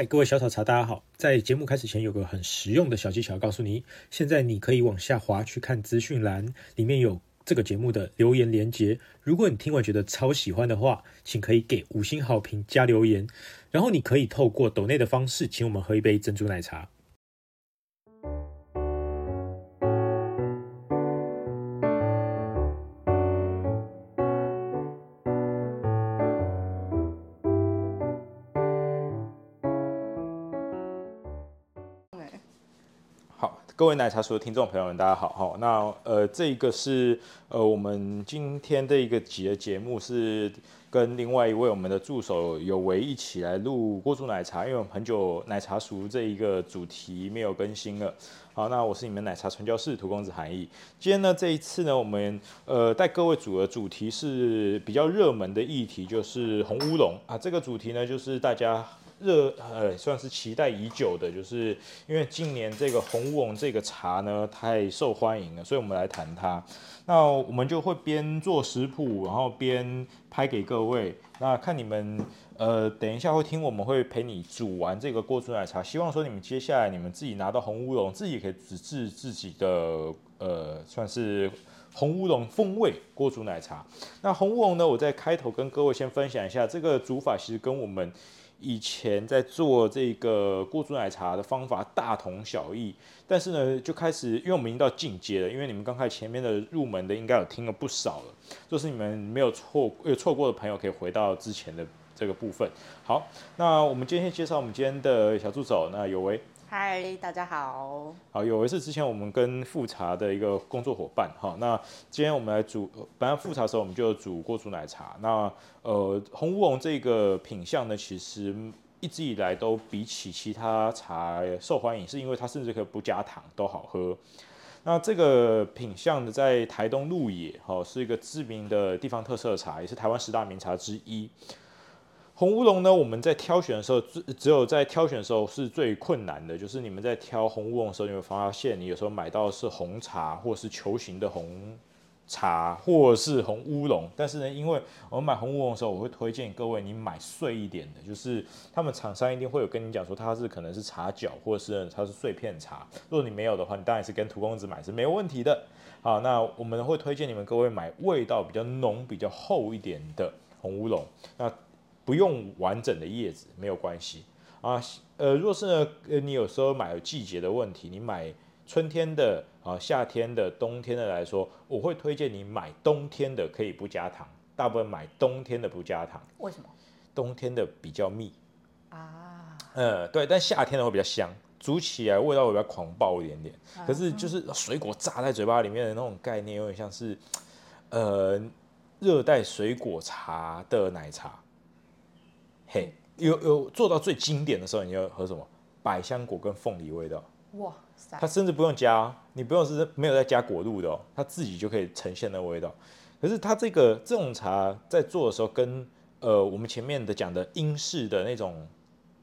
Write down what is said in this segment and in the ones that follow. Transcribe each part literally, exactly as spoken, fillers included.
嗨，各位小草茶，大家好。在节目开始前，有个很实用的小技巧告诉你。现在你可以往下滑去看资讯栏，里面有这个节目的留言连结。如果你听完觉得超喜欢的话，请可以给五星好评加留言。然后你可以透过抖内的方式，请我们喝一杯珍珠奶茶。各位奶茶所有听众朋友们，大家好。那呃，这个是呃我们今天这一个集的节目是跟另外一位我们的助手有为一起来录锅煮奶茶，因为我们很久奶茶熟这一个主题没有更新了。好，那我是你们奶茶传教士荼公子韩毅。今天呢，这一次呢，我们呃带各位煮的主题是比较热门的议题，就是红乌龙啊。这个主题呢，就是大家。热呃算是期待已久的，就是因为今年这个红乌龙这个茶呢太受欢迎了，所以我们来谈它。那我们就会边做食谱，然后边拍给各位。那看你们呃等一下会听，我们会陪你煮完这个锅煮奶茶。希望说你们接下来你们自己拿到红乌龙，自己可以自制自己的呃算是。红乌龙风味锅煮奶茶。那红乌龙呢？我在开头跟各位先分享一下，这个煮法其实跟我们以前在做这个锅煮奶茶的方法大同小异。但是呢，就开始，因为我们已经到进阶了，因为你们刚才前面的入门的应该有听了不少了，就是你们没有错有错过的朋友可以回到之前的这个部分。好，那我们今天先介绍我们今天的小助手，那有为。嗨，大家好。好，有一次之前我们跟富茶的一个工作伙伴，好，那今天我们来煮，本来富茶的时候我们就煮锅煮奶茶。那呃，红乌龙这个品项呢，其实一直以来都比起其他茶受欢迎，是因为它甚至可以不加糖都好喝。那这个品项呢，在台东鹿野，好，是一个知名的地方特色茶，也是台湾十大名茶之一。红乌龙呢，我们在挑选的时候，只有在挑选的时候是最困难的，就是你们在挑红乌龙的时候，你会发现你有时候买到的是红茶，或是球形的红茶，或是红乌龙。但是呢，因为我们买红乌龙的时候，我会推荐各位你买碎一点的，就是他们厂商一定会有跟你讲说它是可能是茶角，或是它是碎片茶。如果你没有的话，你当然是跟荼公子买是没有问题的。好，那我们会推荐你们各位买味道比较浓、比较厚一点的红乌龙。那不用完整的叶子没有关系啊，呃，若是呢，你有时候买有季节的问题，你买春天的啊、夏天的、冬天的来说，我会推荐你买冬天的，可以不加糖，大部分买冬天的不加糖。为什么？冬天的比较密啊，呃，对，但夏天的会比较香。煮起来味道会比较狂暴一点点，可是就是水果炸在嘴巴里面的那种概念，有点像是呃热带水果茶的奶茶。嘿、hey, ，有有做到最经典的时候，你要喝什么？百香果跟凤梨味道。哇塞！它甚至不用加、哦，你不用是没有在加果露的哦，它自己就可以呈现那味道。可是它这个这种茶在做的时候跟，跟呃我们前面的讲的英式的那种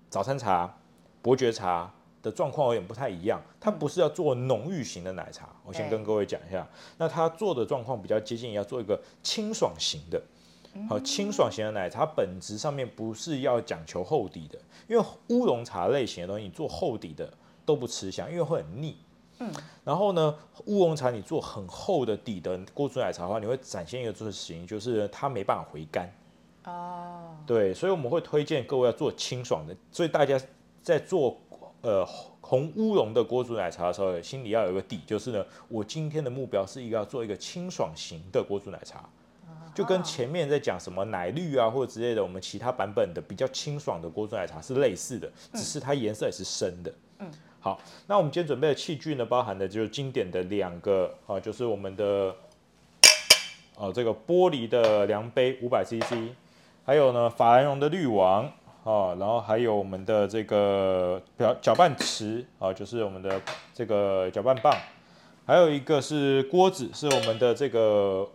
早餐茶、伯爵茶的状况有点不太一样。它不是要做浓郁型的奶茶，我先跟各位讲一下。那它做的状况比较接近，要做一个清爽型的。好，清爽型的奶茶本质上面不是要讲求厚底的，因为乌龙茶类型的东西，你做厚底的都不吃香，因为会很腻。嗯，然后呢，乌龙茶你做很厚的底的锅煮奶茶的话，你会展现一个事情，就是它没办法回甘。哦，对，所以我们会推荐各位要做清爽的，所以大家在做呃红乌龙的锅煮奶茶的时候，心里要有一个底，就是呢，我今天的目标是要做一个清爽型的锅煮奶茶。就跟前面在讲什么奶绿啊或者之类的，我们其他版本的比较清爽的锅煮奶茶是类似的，只是它颜色也是深的。嗯，好，那我们今天准备的器具呢，包含的就是经典的两个啊，就是我们的哦、啊、这个玻璃的量杯 五百 C C， 还有呢法兰绒的滤网啊，然后还有我们的这个搅拌池啊，就是我们的这个搅拌棒，还有一个是锅子，是我们的这个。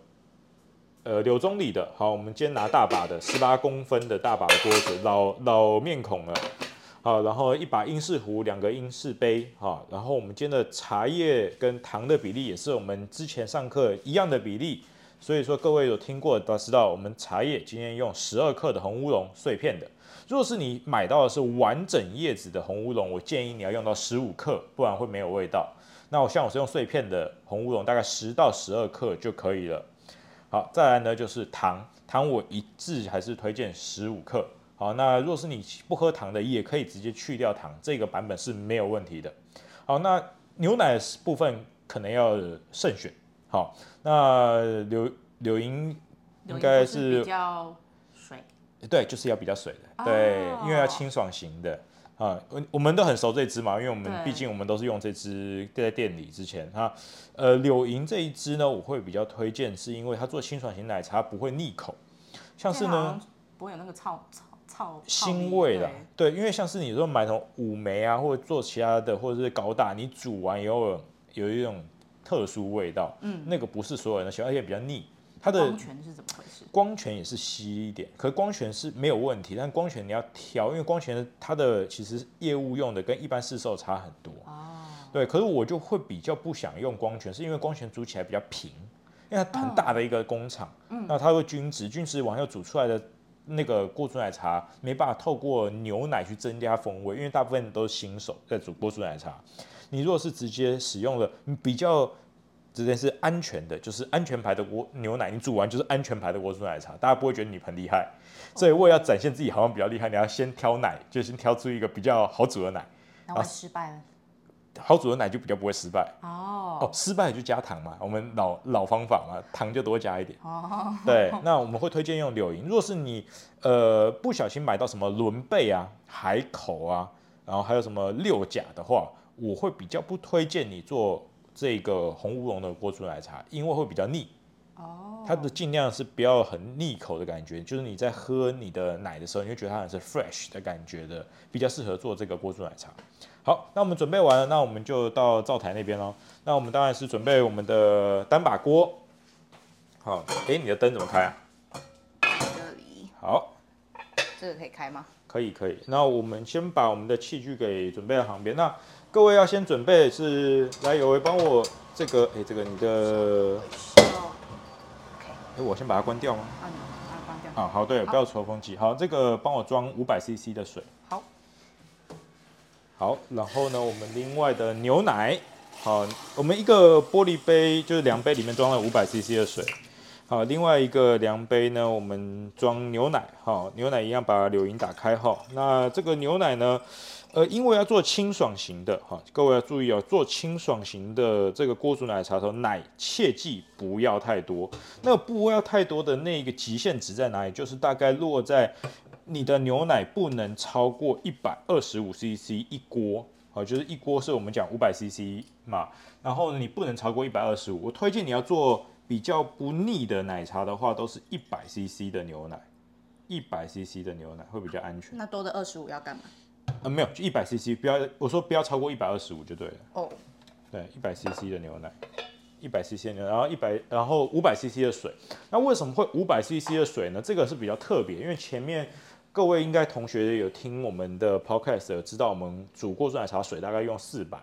呃，柳宗理的，好，我们今天拿大把的，十八公分的大把的锅子，老老面孔了，好，然后一把英式壶，两个英式杯，好，然后我们今天的茶叶跟糖的比例也是我们之前上课一样的比例，所以说各位有听过的知道，我们茶叶今天用十二克的红乌龙碎片的。如果是你买到的是完整叶子的红乌龙，我建议你要用到十五克，不然会没有味道。那我像我是用碎片的红乌龙，大概十到十二克就可以了。好，再来呢就是糖，糖我一致还是推荐十五克。好，那如果是你不喝糖的，也可以直接去掉糖，这个版本是没有问题的。好，那牛奶的部分可能要慎选。好，那柳柳莹应该是比较水，对，就是要比较水的，对，因为要清爽型的啊。我们都很熟这支嘛，因为我们毕竟我们都是用这支在店里之前哈。呃，柳莹这一支呢，我会比较推荐，是因为它做清爽型奶茶不会腻口，像是呢不会有那个臭臭腥味啦，对，因为像是你说买那种五梅啊，或者做其他的，或者是高大，你煮完以后有一种特殊味道，嗯，那个不是所有人的喜欢，而且比较腻。它的光泉是怎么回事？光泉也是稀一点，可是光泉是没有问题，但光泉你要调，因为光泉它的其实业务用的跟一般市售差很多，哦，对。可是我就会比较不想用光泉，是因为光泉煮起来比较平，因为它很大的一个工厂，嗯，那它会均值，均值往下煮出来的那个锅煮奶茶没办法透过牛奶去增加风味，因为大部分都是新手在煮锅煮奶茶。你如果是直接使用了比较直接是安全的，就是安全牌的牛奶，你煮完就是安全牌的锅煮奶茶，大家不会觉得你很厉害。所以为了要展现自己好像比较厉害，你要先挑奶，就先挑出一个比较好煮的奶。那我失败了。好煮的奶就比较不会失败。哦，oh. 哦，失败就加糖嘛，我们 老, 老方法嘛，糖就多加一点。哦，oh. 对，那我们会推荐用柳莹。如果是你呃不小心买到什么伦贝啊、海口啊，然后还有什么六甲的话，我会比较不推荐你做这个红乌龙的锅煮奶茶，因为会比较腻。哦，oh. 它的尽量是不要很腻口的感觉，就是你在喝你的奶的时候，你会觉得它很是 fresh 的感觉的，比较适合做这个锅煮奶茶。好，那我们准备完了，那我们就到灶台那边喽。那我们当然是准备我们的单把锅。好，哎，你的灯怎么开啊？这里。好，这个可以开吗？可以，可以。那我们先把我们的器具给准备在旁边。那各位要先准备是，来，有位帮我这个，哎，这个你的。哎，我先把它关掉吗？啊，你把它关掉。啊，好，对，不要抽风机。好，这个帮我装五百 C C 的水。好。好，然后呢，我们另外的牛奶，好，我们一个玻璃杯就是量杯里面装了五百 C C 的水，好，另外一个量杯呢，我们装牛奶，好，牛奶一样把柳莹打开，好，那这个牛奶呢，呃，因为要做清爽型的，好，各位要注意哦，做清爽型的这个锅煮奶茶的时候，奶切记不要太多，那不要太多的那个极限值在哪里？就是大概落在。你的牛奶不能超过 一百二十五 C C 一锅，好，就是一锅是我们讲 五百 C C 嘛，然后你不能超过一百二十五。我推荐你要做比较不腻的奶茶的话，都是 一百 C C 的牛奶， 一百 C C 的牛奶会比较安全。那多的二十五要干嘛？呃，没有，就 一百 C C， 不要，我说不要超过一百二十五就对了。哦，对， 一百 C C 的牛奶。一百 C C 的，然后一百，然后 五百 C C 的水。那为什么会 五百 C C 的水呢？这个是比较特别，因为前面各位应该同学有听我们的 podcast， 有知道我们煮锅煮奶茶水大概用四百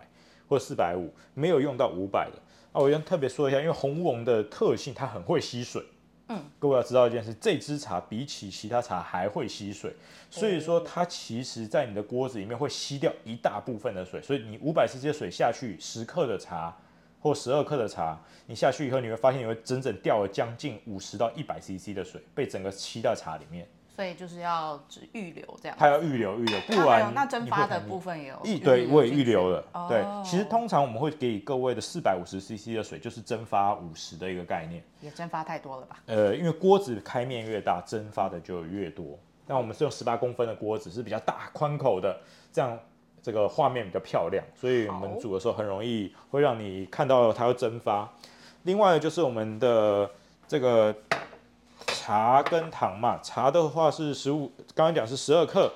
或四百五十，没有用到五百的。啊，我先特别说一下，因为红乌龙的特性它很会吸水。嗯，各位要知道一件事，这支茶比起其他茶还会吸水，所以说它其实在你的锅子里面会吸掉一大部分的水，所以你 五百 C C 的水下去十克的茶。或十二克的茶，你下去以后，你会发现你会整整掉了将近五十到一百 C C 的水，被整个吸到茶里面。所以就是要只预留这样。它要预留，预留，不然那蒸发的部分也有。对，我也预留了。哦，对，其实通常我们会给各位的 四百五十 C C 的水，就是蒸发五十的一个概念。也蒸发太多了吧？呃，因为锅子开面越大，蒸发的就越多。那我们是用十八公分的锅子，是比较大宽口的，这样。这个画面比较漂亮，所以我们煮的时候很容易会让你看到它会蒸发。另外就是我们的这个茶跟糖嘛，茶的话是十五，刚刚讲是十二克，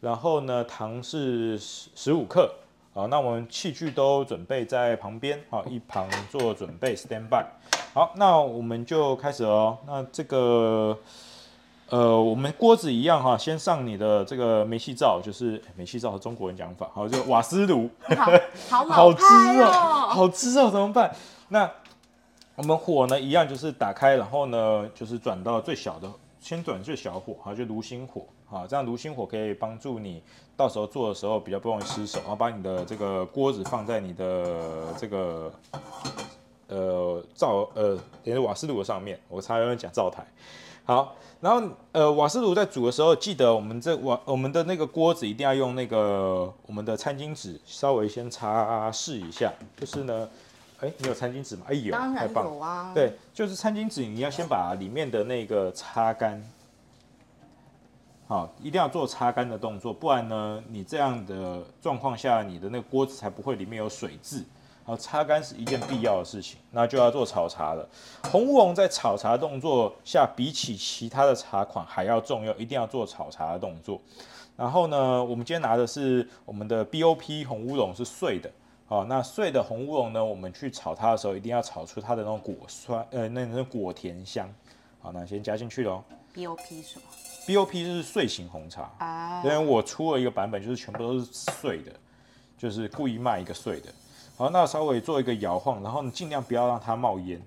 然后呢糖是十五克。好，那我们器具都准备在旁边，好，一旁做准备 stand by。好，那我们就开始哦。那这个。呃，我们锅子一样哈，先上你的这个煤气灶，就是煤气灶和中国人讲法，好，就瓦斯炉，好好老派哦，好吃哦，好吃哦，怎么办？那我们火呢一样就是打开，然后呢就是转到最小的，先转最小火啊，就炉心火啊，这样炉心火可以帮助你到时候做的时候比较不容易失手，然后把你的这个锅子放在你的这个呃灶呃也是瓦斯炉的上面，我差点讲灶台。好，然后呃瓦斯炉在煮的时候，记得我们这瓦我们的那个锅子一定要用那个我们的餐巾纸稍微先擦拭一下，就是呢。哎，你有餐巾纸吗？哎有，当然有啊。对，就是餐巾纸，你要先把里面的那个擦干，好，一定要做擦干的动作，不然呢，你这样的状况下，你的那个锅子才不会里面有水渍。然后擦干是一件必要的事情，那就要做炒茶了。红乌龙在炒茶动作下，比起其他的茶款还要重要，一定要做炒茶的动作。然后呢，我们今天拿的是我们的 B O P 红乌龙是碎的。好，那碎的红乌龙呢？我们去炒它的时候，一定要炒出它的那种果酸，呃，那种果甜香。好，那先加进去喽。B O P 什么 ？B O P 就是碎型红茶啊。因为我出了一个版本，就是全部都是碎的，就是故意卖一个碎的。好，那稍微做一个摇晃，然后你尽量不要让它冒烟。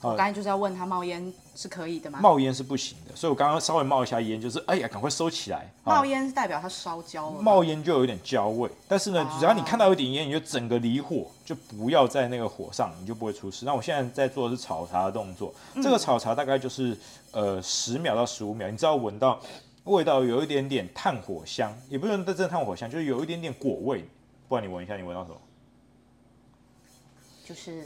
我刚才就是要问他冒烟是可以的吗？冒烟是不行的，所以我刚刚稍微冒一下烟，就是哎呀，赶快收起来。冒烟是代表它烧焦了，冒烟就有点焦味。但是呢，啊、只要你看到有点烟，你就整个离火，就不要在那个火上，你就不会出事。那我现在在做的是炒茶的动作，嗯、这个炒茶大概就是呃十秒到十五秒，你只要闻到味道有一点点炭火香，也不是真的炭火香，就是有一点点果味。不然你闻一下，你闻到什么？就是。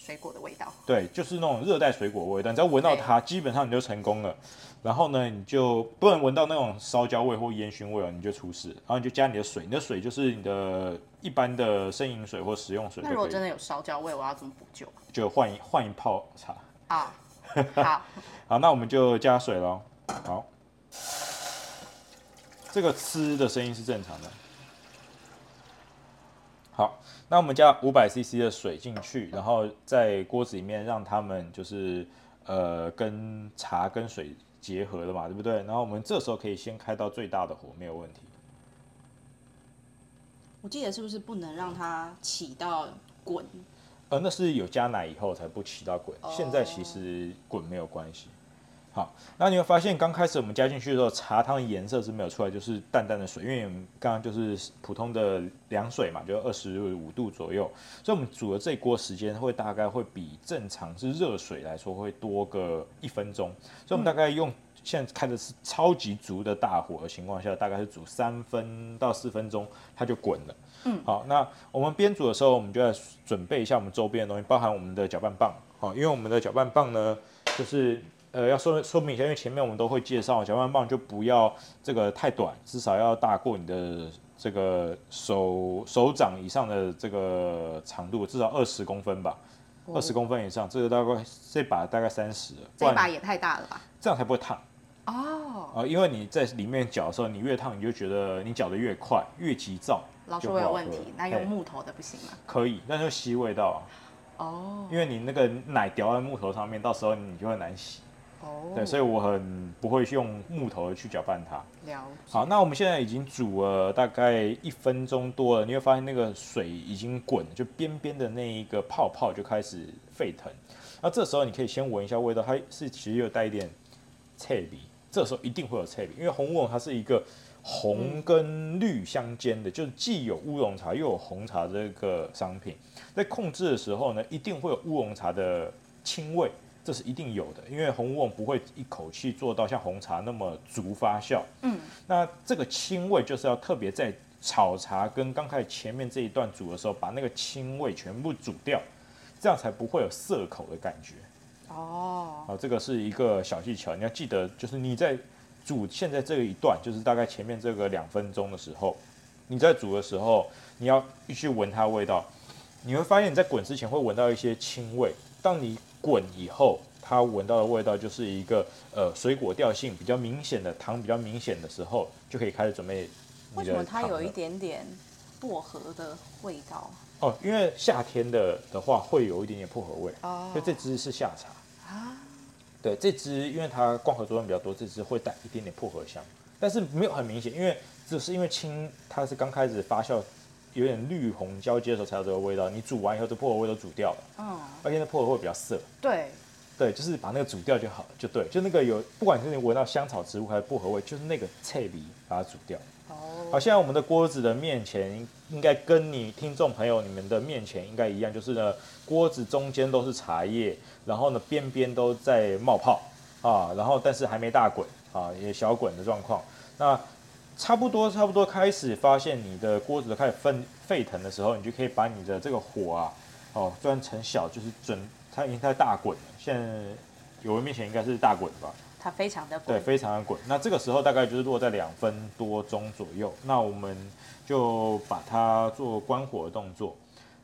水果的味道，对，就是那种热带水果味道。你只要闻到它，基本上你就成功了。然后呢，你就不能闻到那种烧焦味或烟熏味了，你就出事。然后你就加你的水，你的水就是你的一般的生饮水或食用水。那如果真的有烧焦味，我要怎么补救？就换一换一泡茶啊。好，好，那我们就加水喽。好，这个呲的声音是正常的。好，那我们加 五百 C C 的水进去，然后在锅子里面让它们就是呃跟茶跟水结合了嘛，对不对？然后我们这时候可以先开到最大的火，没有问题。我记得是不是不能让它起到滚？呃，那是有加奶以后才不起到滚， oh. 现在其实滚没有关系。好，那你会发现刚开始我们加进去的时候，茶汤的颜色是没有出来，就是淡淡的水，因为我们刚刚就是普通的凉水嘛，就二十五度左右，所以我们煮的这一锅时间会大概会比正常是热水来说会多个一分钟，所以我们大概用现在开的是超级足的大火的情况下，大概是煮三分到四分钟，它就滚了。嗯，好，那我们边煮的时候，我们就要准备一下我们周边的东西，包含我们的搅拌棒，好，因为我们的搅拌棒呢，就是。呃，要说说明一下，因为前面我们都会介绍，搅拌棒就不要这个太短，至少要大过你的这个手手掌以上的这个长度，至少二十公分吧，二十公分以上，这个大概这把大概三十，这把也太大了吧？这样才不会烫哦、呃。因为你在里面搅的时候，你越烫你就觉得你搅得越快，越急躁。老师，我有问题，那用木头的不行吗？可以，但就吸味道啊。哦。因为你那个奶掉在木头上面，到时候你就会难洗。Oh. 对，所以我很不会用木头去搅拌它。了解。好，那我们现在已经煮了大概一分钟多了，你会发现那个水已经滚了，就边边的那一个泡泡就开始沸腾。那这时候你可以先闻一下味道，它是其实有带一点菜鼻，这时候一定会有菜鼻，因为红乌龙它是一个红跟绿相间的，嗯、就是既有乌龙茶又有红茶这个商品，在控制的时候呢，一定会有乌龙茶的清味。这是一定有的，因为红乌龙不会一口气做到像红茶那么足发酵。嗯，那这个清味就是要特别在炒茶跟刚开始前面这一段煮的时候，把那个清味全部煮掉，这样才不会有涩口的感觉。哦，啊，这个是一个小技巧，你要记得，就是你在煮现在这一段，就是大概前面这个两分钟的时候，你在煮的时候，你要去闻它的味道，你会发现你在滚之前会闻到一些清味，当你滚以后，它闻到的味道就是一个呃水果调性比较明显的糖比较明显的时候，就可以开始准备你的糖了。为什么它有一点点薄荷的味道？哦，因为夏天的的话会有一点点薄荷味，哦、所以这支是夏茶啊。对，这支因为它光合作用比较多，这支会带一点点薄荷香，但是没有很明显，因为只是因为清它是刚开始发酵。有点绿红交接的时候才有这个味道。你煮完以后，这薄荷味都煮掉了。嗯，而且那薄荷味比较涩。对，对，就是把那个煮掉就好了，就对。就那个有，不管是你闻到香草植物还是薄荷味，就是那个菜皮把它煮掉。哦，好，现在我们的锅子的面前，应该跟你听众朋友你们的面前应该一样，就是呢，锅子中间都是茶叶，然后呢边边都在冒泡啊，然后但是还没大滚啊，也小滚的状况。那差不多，差不多开始发现你的锅子开始沸沸腾的时候，你就可以把你的这个火啊，哦，转成小，就是准它已经在大滚了。现在有人面前应该是大滚吧？它非常的滚，对，非常的滚。那这个时候大概就是落在两分多钟左右。那我们就把它做关火的动作。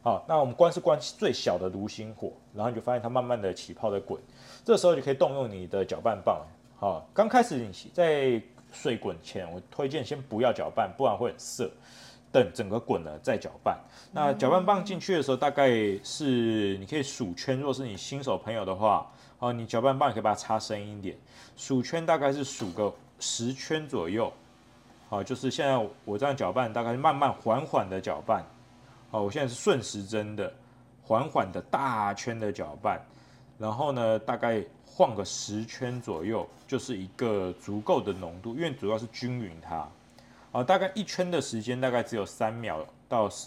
好，那我们关是关最小的炉心火，然后你就发现它慢慢的起泡的滚。这时候就可以动用你的搅拌棒。好，刚开始你在水滚前，我推荐先不要搅拌，不然会很涩。等整个滚了再搅拌。那搅拌棒进去的时候，大概是你可以数圈。如果是你新手朋友的话，哦，你搅拌棒也可以把它插深一点，数圈大概是数个十圈左右。好，就是现在我这样搅拌，大概是慢慢缓缓的搅拌。好，我现在是顺时针的，缓缓的大圈的搅拌。然后呢，大概晃个十圈左右，就是一个足够的浓度，因为主要是均匀它。啊，大概一圈的时间大概只有三秒到四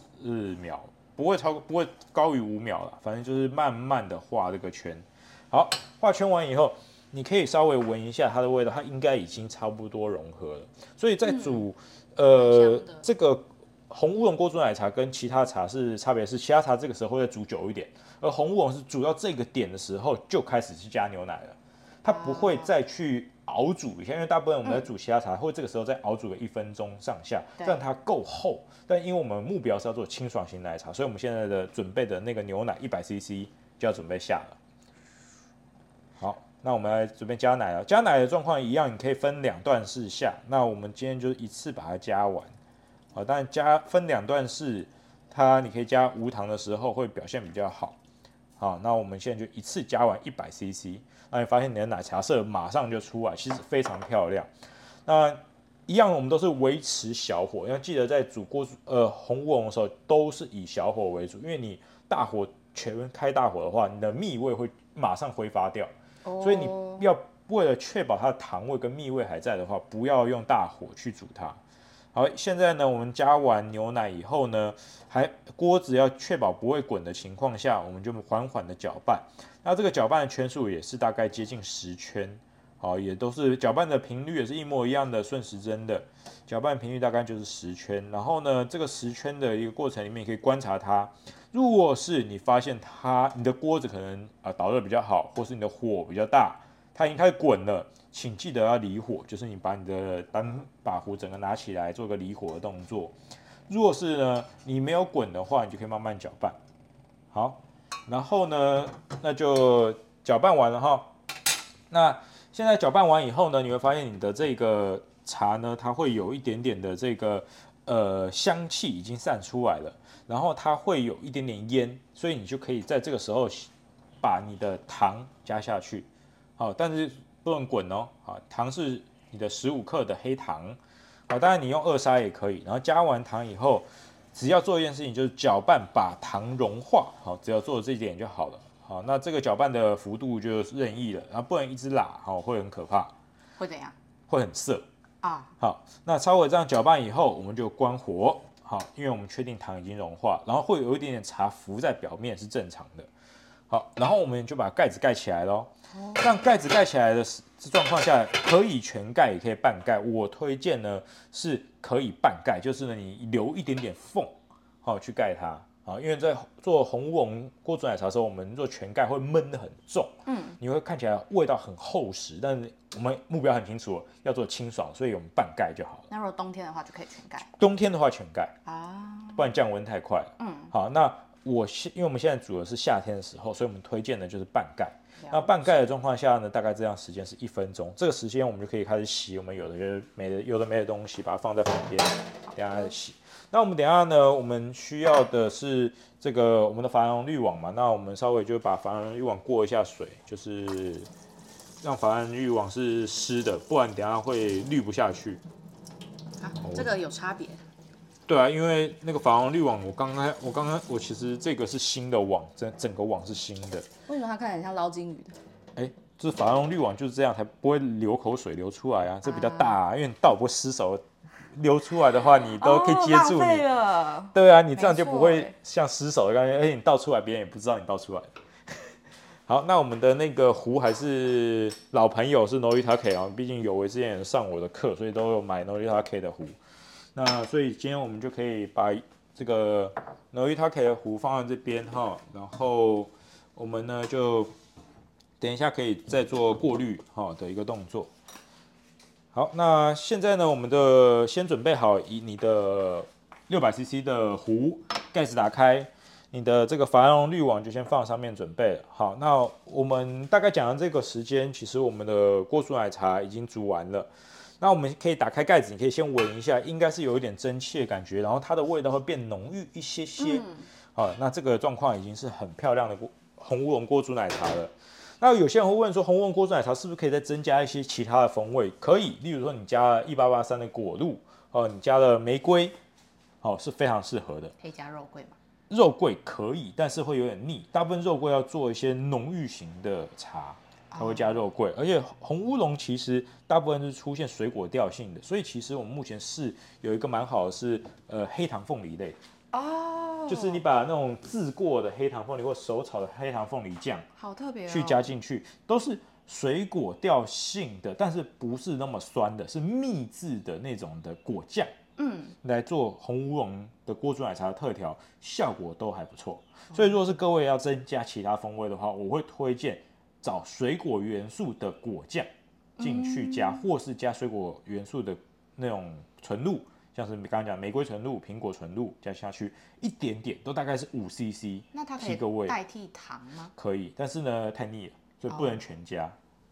秒，不会超过，不会高于五秒了。反正就是慢慢的画这个圈。好，画圈完以后，你可以稍微闻一下它的味道，它应该已经差不多融合了。所以在煮、嗯、呃这个红乌龙锅煮奶茶跟其他茶是差别是，其他茶这个时候会再煮久一点，而红乌龙是煮到这个点的时候就开始去加牛奶了，它不会再去熬煮一下，因为大部分我们在煮其他茶、嗯、会这个时候再熬煮个一分钟上下，让它够厚。但因为我们目标是要做清爽型奶茶，所以我们现在的准备的那个牛奶 一百 C C 就要准备下了。好，那我们来准备加奶了。加奶的状况一样，你可以分两段式下，那我们今天就一次把它加完。好，当然加分两段式，它你可以加无糖的时候会表现比较好。好，那我们现在就一次加完 一百 C C， 那你发现你的奶茶色马上就出来，其实非常漂亮。那一样我们都是维持小火，要记得在煮锅呃红乌龙的时候都是以小火为主，因为你大火全开大火的话，你的蜜味会马上挥发掉，所以你要为了确保它的糖味跟蜜味还在的话，不要用大火去煮它。好，现在呢，我们加完牛奶以后呢，还锅子要确保不会滚的情况下，我们就缓缓的搅拌。那这个搅拌的圈数也是大概接近十圈，好，也都是搅拌的频率也是一模一样的，顺时针的搅拌频率大概就是十圈。然后呢，这个十圈的一个过程里面，你可以观察它。如果是你发现它，你的锅子可能啊、呃、导热比较好，或是你的火比较大，它已经开始滚了，请记得要离火，就是你把你的单把壶整个拿起来，做个离火的动作。如果是呢，你没有滚的话，你就可以慢慢搅拌。好，然后呢，那就搅拌完了哈。那现在搅拌完以后呢，你会发现你的这个茶呢，它会有一点点的这个呃香气已经散出来了，然后它会有一点点烟，所以你就可以在这个时候把你的糖加下去。好，但是不能滚哦。好，糖是你的十五克的黑糖，好，当然你用二砂也可以。然后加完糖以后，只要做一件事情，就是搅拌把糖融化。好，只要做这一点就好了。好，那这个搅拌的幅度就任意了，然后不能一直拉，好，会很可怕。会怎样？会很涩啊。好，那稍微这样搅拌以后，我们就关火。好，因为我们确定糖已经融化，然后会有一点点茶浮在表面是正常的。好，然后我们就把盖子盖起来咯。让盖子盖起来的状况下，可以全盖也可以半盖。我推荐呢是可以半盖，就是呢你留一点点缝，好去盖它。好，因为在做红乌龙锅煮奶茶的时候，我们做全盖会闷得很重，嗯，你会看起来味道很厚实，但是我们目标很清楚，要做清爽，所以我们半盖就好了。那如果冬天的话就可以全盖？冬天的话全盖啊，不然降温太快了。嗯，好，那。我因为我们现在煮的是夏天的时候，所以我们推荐的就是半盖。那半盖的状况下呢，大概这样时间是一分钟。这个时间我们就可以开始洗我们有的没的、有的没的东西，把它放在旁边，等一下再洗。那我们等一下呢，我们需要的是这个我们的珐琅滤网嘛。那我们稍微就把珐琅滤网过一下水，就是让珐琅滤网是湿的，不然等一下会滤不下去。啊，这个有差别。对啊，因为那个法王滤网我刚刚，我刚刚我其实这个是新的网，整整个网是新的。为什么它看起来像捞金鱼的？哎、欸，就是法王滤网就是这样，才不会流口水流出来啊，这比较大、啊，啊、因为你倒不会湿手，流出来的话你都可以接住你。哦、对啊，你这样就不会像湿手的感觉，而且你倒出来别人也不知道你倒出来。好，那我们的那个壶还是老朋友是 Noritake 啊，毕竟有为之前上我的课，所以都有买 Noritake 的壶。那所以今天我们就可以把这个 Noritake 的壶放在这边哈，然后我们呢就等一下可以再做过滤哈的一个动作。好，那现在呢，我们的先准备好以你的 六百 C C 的壶，盖子打开。你的这个珐琅滤网就先放上面准备了。好，那我们大概讲到这个时间，其实我们的过滤奶茶已经煮完了。那我们可以打开盖子，你可以先闻一下，应该是有一点蒸汽的感觉，然后它的味道会变浓郁一些些。好，那这个状况已经是很漂亮的红乌龙过滤奶茶了。那有些人会问说，红乌龙过滤奶茶是不是可以再增加一些其他的风味？可以，例如说你加了一八八三的果露，哦，你加了玫瑰，哦，是非常适合的。可以加肉桂吗？肉桂可以，但是会有点腻。大部分肉桂要做一些浓郁型的茶，才会加肉桂。而且红乌龙其实大部分是出现水果调性的，所以其实我们目前是有一个蛮好的是，呃，黑糖凤梨类。哦，就是你把那种自过的黑糖凤梨或手炒的黑糖凤梨酱，好特别，去加进去，都是水果调性的，但是不是那么酸的，是蜜制的那种的果酱。嗯，来做红乌龙的过滤奶茶的特调，效果都还不错。所以，如果是各位要增加其他风味的话，我会推荐找水果元素的果酱进去加，嗯、或是加水果元素的那种纯露，像是刚刚讲玫瑰纯露、苹果纯露加下去一点点，都大概是五 C C。那它可以代替糖吗？可以，但是呢太腻了，所以不能全加。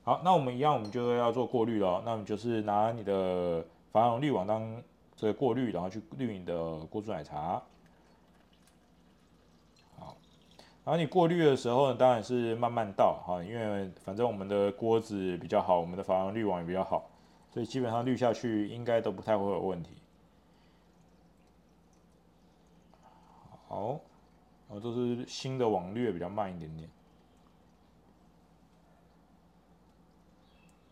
哦、好，那我们一样，我们就要做过滤了。那我们就是拿你的珐琅滤网当这个过滤，然后去滤你的过滤奶茶。好，然后你过滤的时候呢，当然是慢慢倒哈，因为反正我们的锅子比较好，我们的珐琅滤网也比较好，所以基本上滤下去应该都不太会有问题。好，然后这是新的网滤比较慢一点点。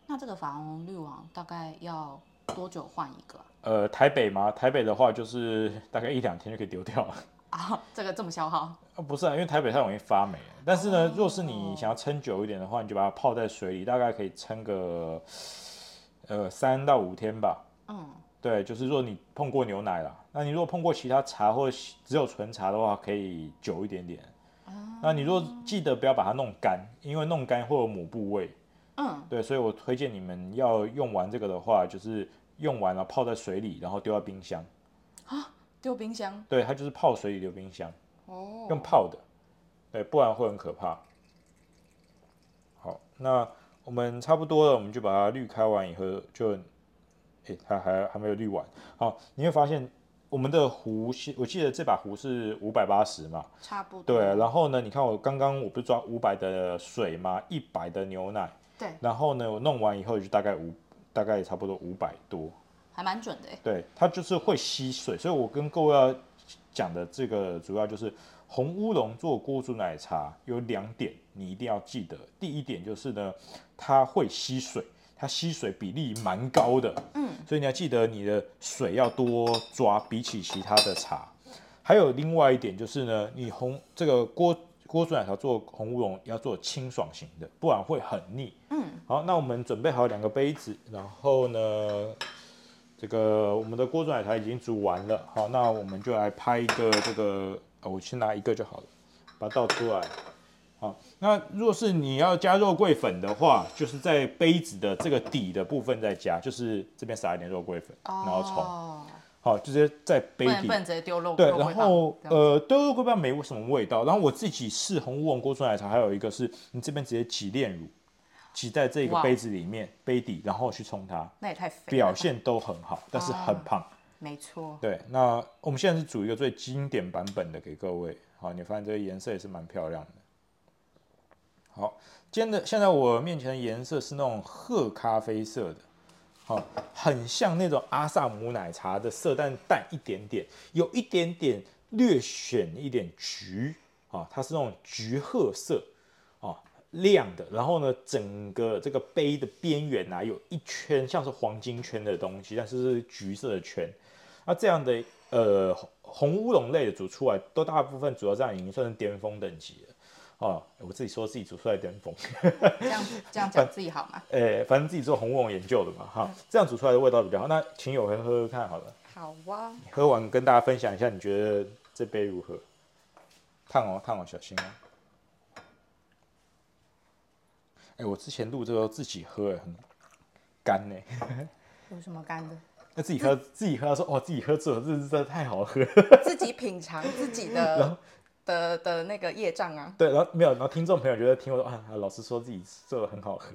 那这个珐琅滤网大概要多久换一个？呃，台北嘛，台北的话就是大概一两天就可以丢掉了啊。这个这么消耗？啊，不是啊，因为台北太容易发霉。但是呢，若是你想要撑久一点的话，你就把它泡在水里，大概可以撑个呃三到五天吧。嗯，对，就是如果你碰过牛奶啦，那你如果碰过其他茶或只有纯茶的话，可以久一点点。嗯、那你如果记得不要把它弄干，因为弄干会有母部味。嗯，对，所以我推荐你们要用完这个的话，就是用完了泡在水里，然后丢到冰箱。啊，丢冰箱？对，它就是泡水里丢冰箱。哦，用泡的，对，不然会很可怕。好，那我们差不多了，我们就把它滤开完以后，就，哎，它还还没有滤完。好，你会发现我们的壶，我记得这把壶是五百八十嘛，差不多。对，然后呢，你看我刚刚我不是抓五百的水嘛，一百的牛奶。对，然后呢，我弄完以后就大概五，大概也差不多五百多，还蛮准的耶。对，它就是会吸水，所以我跟各位要讲的这个主要就是红乌龙做锅煮奶茶有两点你一定要记得。第一点就是呢，它会吸水，它吸水比例蛮高的，嗯，所以你要记得你的水要多抓，比起其他的茶。还有另外一点就是呢，你红这个锅。锅煮奶茶做红乌龙要做清爽型的，不然会很腻。嗯，好，那我们准备好两个杯子，然后呢，这个我们的锅煮奶茶已经煮完了。好，那我们就来拍一个这个，哦、我先拿一个就好了，把它倒出来。好，那如果是你要加肉桂粉的话，就是在杯子的这个底的部分再加，就是这边撒一点肉桂粉，然后冲。哦，好，就直接在杯底，不能直接丢肉。对，然后呃，丢肉桂棒没什么味道。然后我自己试红乌龙锅煮奶茶，还有一个是你这边直接挤炼乳，挤在这个杯子里面杯底，然后去冲它。那也太肥了。表现都很好，但是很胖。嗯、没错。对，那我们现在是煮一个最经典版本的给各位。好，你发现这个颜色也是蛮漂亮的。好，今天的现在我面前的颜色是那种褐咖啡色的。好、哦，很像那种阿萨姆奶茶的色淡淡一点点，有一点点略显一点橘啊、哦，它是那种橘褐色啊、哦、亮的，然后呢，整个这个杯的边缘啊有一圈像是黄金圈的东西，但是是橘色的圈。那这样的呃红乌龙类的煮出来，都大部分主要这样已经算是巅峰等级了。哦，我自己说自己煮出来巅峰，这样这样讲自己好吗？诶、欸，反正自己做红乌龙研究的嘛，哈、嗯，这样煮出来的味道比较好。那请友喝喝看好了。好哇、啊。喝完跟大家分享一下，你觉得这杯如何？烫哦，烫哦，小心哦。哎、欸，我之前录的时候自己喝，很干呢、欸。有什么干的？那自己喝，自己喝，他说哦，自己喝这真的太好喝了。自己品尝自己的。的, 的那个业障啊，对，然后没有，然后听众朋友觉得听我说啊，老师说自己做的很好喝，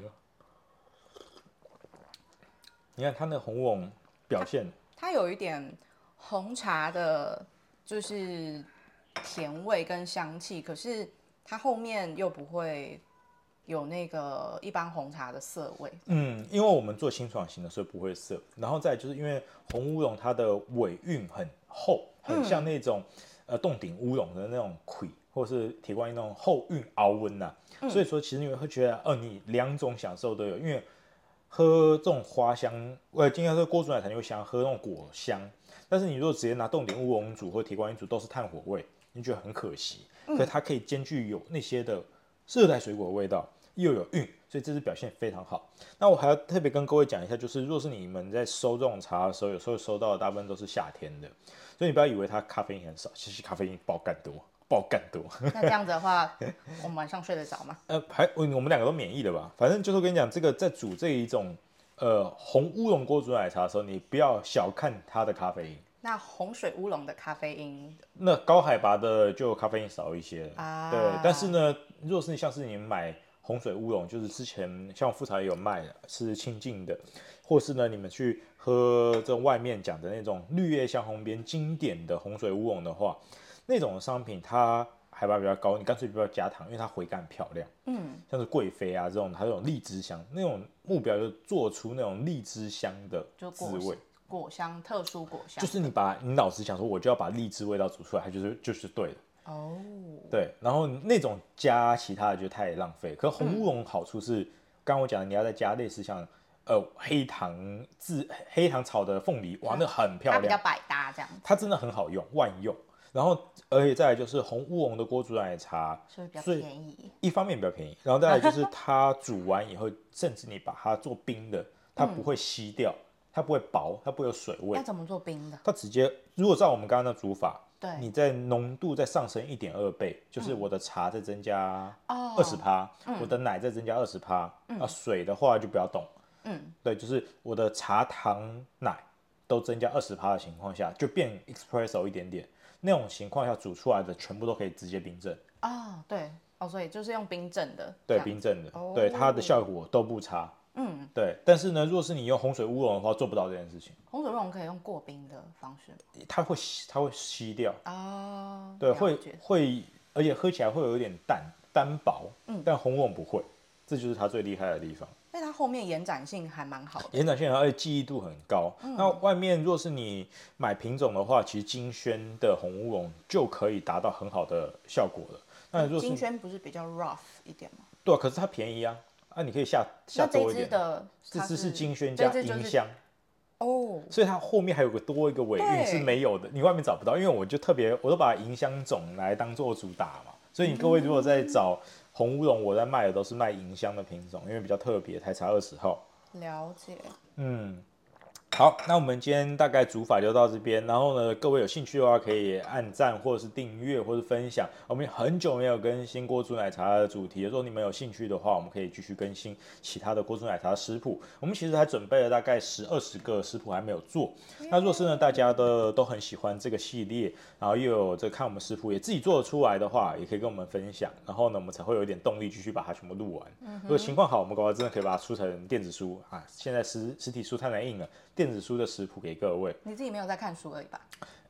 你看他那红乌龙表现它，它有一点红茶的，就是甜味跟香气，可是它后面又不会有那个一般红茶的涩味。嗯，因为我们做清爽型的，所以不会涩。然后再就是因为红乌龙它的尾韵很厚，很像那种。嗯呃，洞顶乌龙的那种魁，或是铁观音那种后韵熬温呐，嗯、所以说其实你会觉得，呃，你两种享受都有，因为喝这种花香，呃，今天喝锅煮奶茶你会想喝那种果香，但是你如果直接拿洞顶乌龙煮或铁观音煮都是炭火味，你觉得很可惜，嗯、可是它可以兼具有那些的热带水果的味道，又有韵，所以这次表现非常好。那我还要特别跟各位讲一下，就是若是你们在收这种茶的时候，有时候收到的大部分都是夏天的。所以你不要以为它咖啡因很少，其实咖啡因爆干多，爆干多。那这样子的话，我们晚上睡得着吗？呃，还我们两个都免疫了吧？反正就是我跟你讲，这个在煮这一种呃红乌龙锅煮奶茶的时候，你不要小看它的咖啡因。那红水乌龙的咖啡因，那高海拔的就咖啡因少一些了啊。对，但是呢，如果是像是你买红水乌龙，就是之前像富茶也有卖的，是清净的，或是呢你们去。喝这种外面讲的那种绿叶香红边经典的红水乌龙的话，那种商品它海拔比较高，你干脆不要加糖，因为它回甘漂亮。嗯，像是贵妃啊这种，它有种荔枝香，那种目标就做出那种荔枝香的滋味，果香特殊果香，就是你把你老实想说，我就要把荔枝味道煮出来，它就是就是对的。哦，对，然后那种加其他的就太浪费。可是红乌龙好处是，刚刚、嗯、我讲的，你要再加类似像。呃，黑糖自黑糖炒的凤梨，哇，那很漂亮，它比较百搭这样。它真的很好用，万用。然后，而且再来就是红乌龙的锅煮奶茶，所以比较便宜。一方面比较便宜，然后再来就是它煮完以后，甚至你把它做冰的，它不会稀掉，嗯、它不会薄，它不会有水味。它怎么做冰的？它直接，如果照我们刚刚的煮法，对，你在浓度再上升一点二倍，就是我的茶再增加二十趴，嗯、我的奶再增加二十趴，嗯、啊，水的话就不要动。嗯，对，就是我的茶糖奶都增加 百分之二十 的情况下，就变 espresso 一点点。那种情况下煮出来的全部都可以直接冰镇。啊、哦，对，哦，所以就是用冰镇的。对，冰镇的，哦、对它的效果都不差。嗯，对。但是呢，如果是你用红水乌龙的话，做不到这件事情。红水乌龙可以用过冰的方式吗？它会它会吸掉。哦，对，会会，而且喝起来会有一点淡单薄。嗯，但红乌龙不会，这就是它最厉害的地方。但它后面延展性还蛮好的，延展性而且记忆度很高。嗯、那外面若是你买品种的话，其实金萱的红乌龙就可以达到很好的效果了。那若是金萱不是比较 rough 一点吗？对、啊，可是它便宜啊，啊你可以下下多一点。那这支的这支是金萱加银香哦，就是 oh. 所以它后面还有个多一个尾韵是没有的，你外面找不到。因为我就特别，我都把银香种来当做主打嘛，所以你各位如果在找。嗯红乌龙我在卖的都是卖银香的品种，因为比较特别，台茶二十号。了解。嗯，好，那我们今天大概煮法就到这边。然后呢，各位有兴趣的话可以按赞或者是订阅或者是分享。我们很久没有更新锅煮奶茶的主题，如果你们有兴趣的话，我们可以继续更新其他的锅煮奶茶食谱。我们其实还准备了大概十二十个食谱还没有做。那若是呢大家的都很喜欢这个系列，然后又有这看我们食谱也自己做得出来的话，也可以跟我们分享。然后呢，我们才会有一点动力继续把它全部录完。嗯、如果情况好，我们搞到真的可以把它出成电子书啊！现在实实体书太难印了。电子书的食谱给各位，你自己没有在看书而已吧？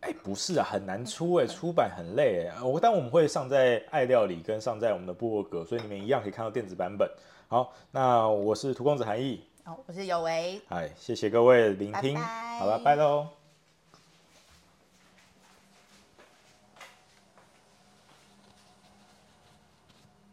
哎、欸，不是啊，很难出哎、欸，出版很累哎、欸。我但我们会上在爱料理跟上在我们的部落格，所以你们一样可以看到电子版本。好，那我是荼公子韩毅，好，我是有为。嗨，谢谢各位聆听，拜拜好了，拜喽。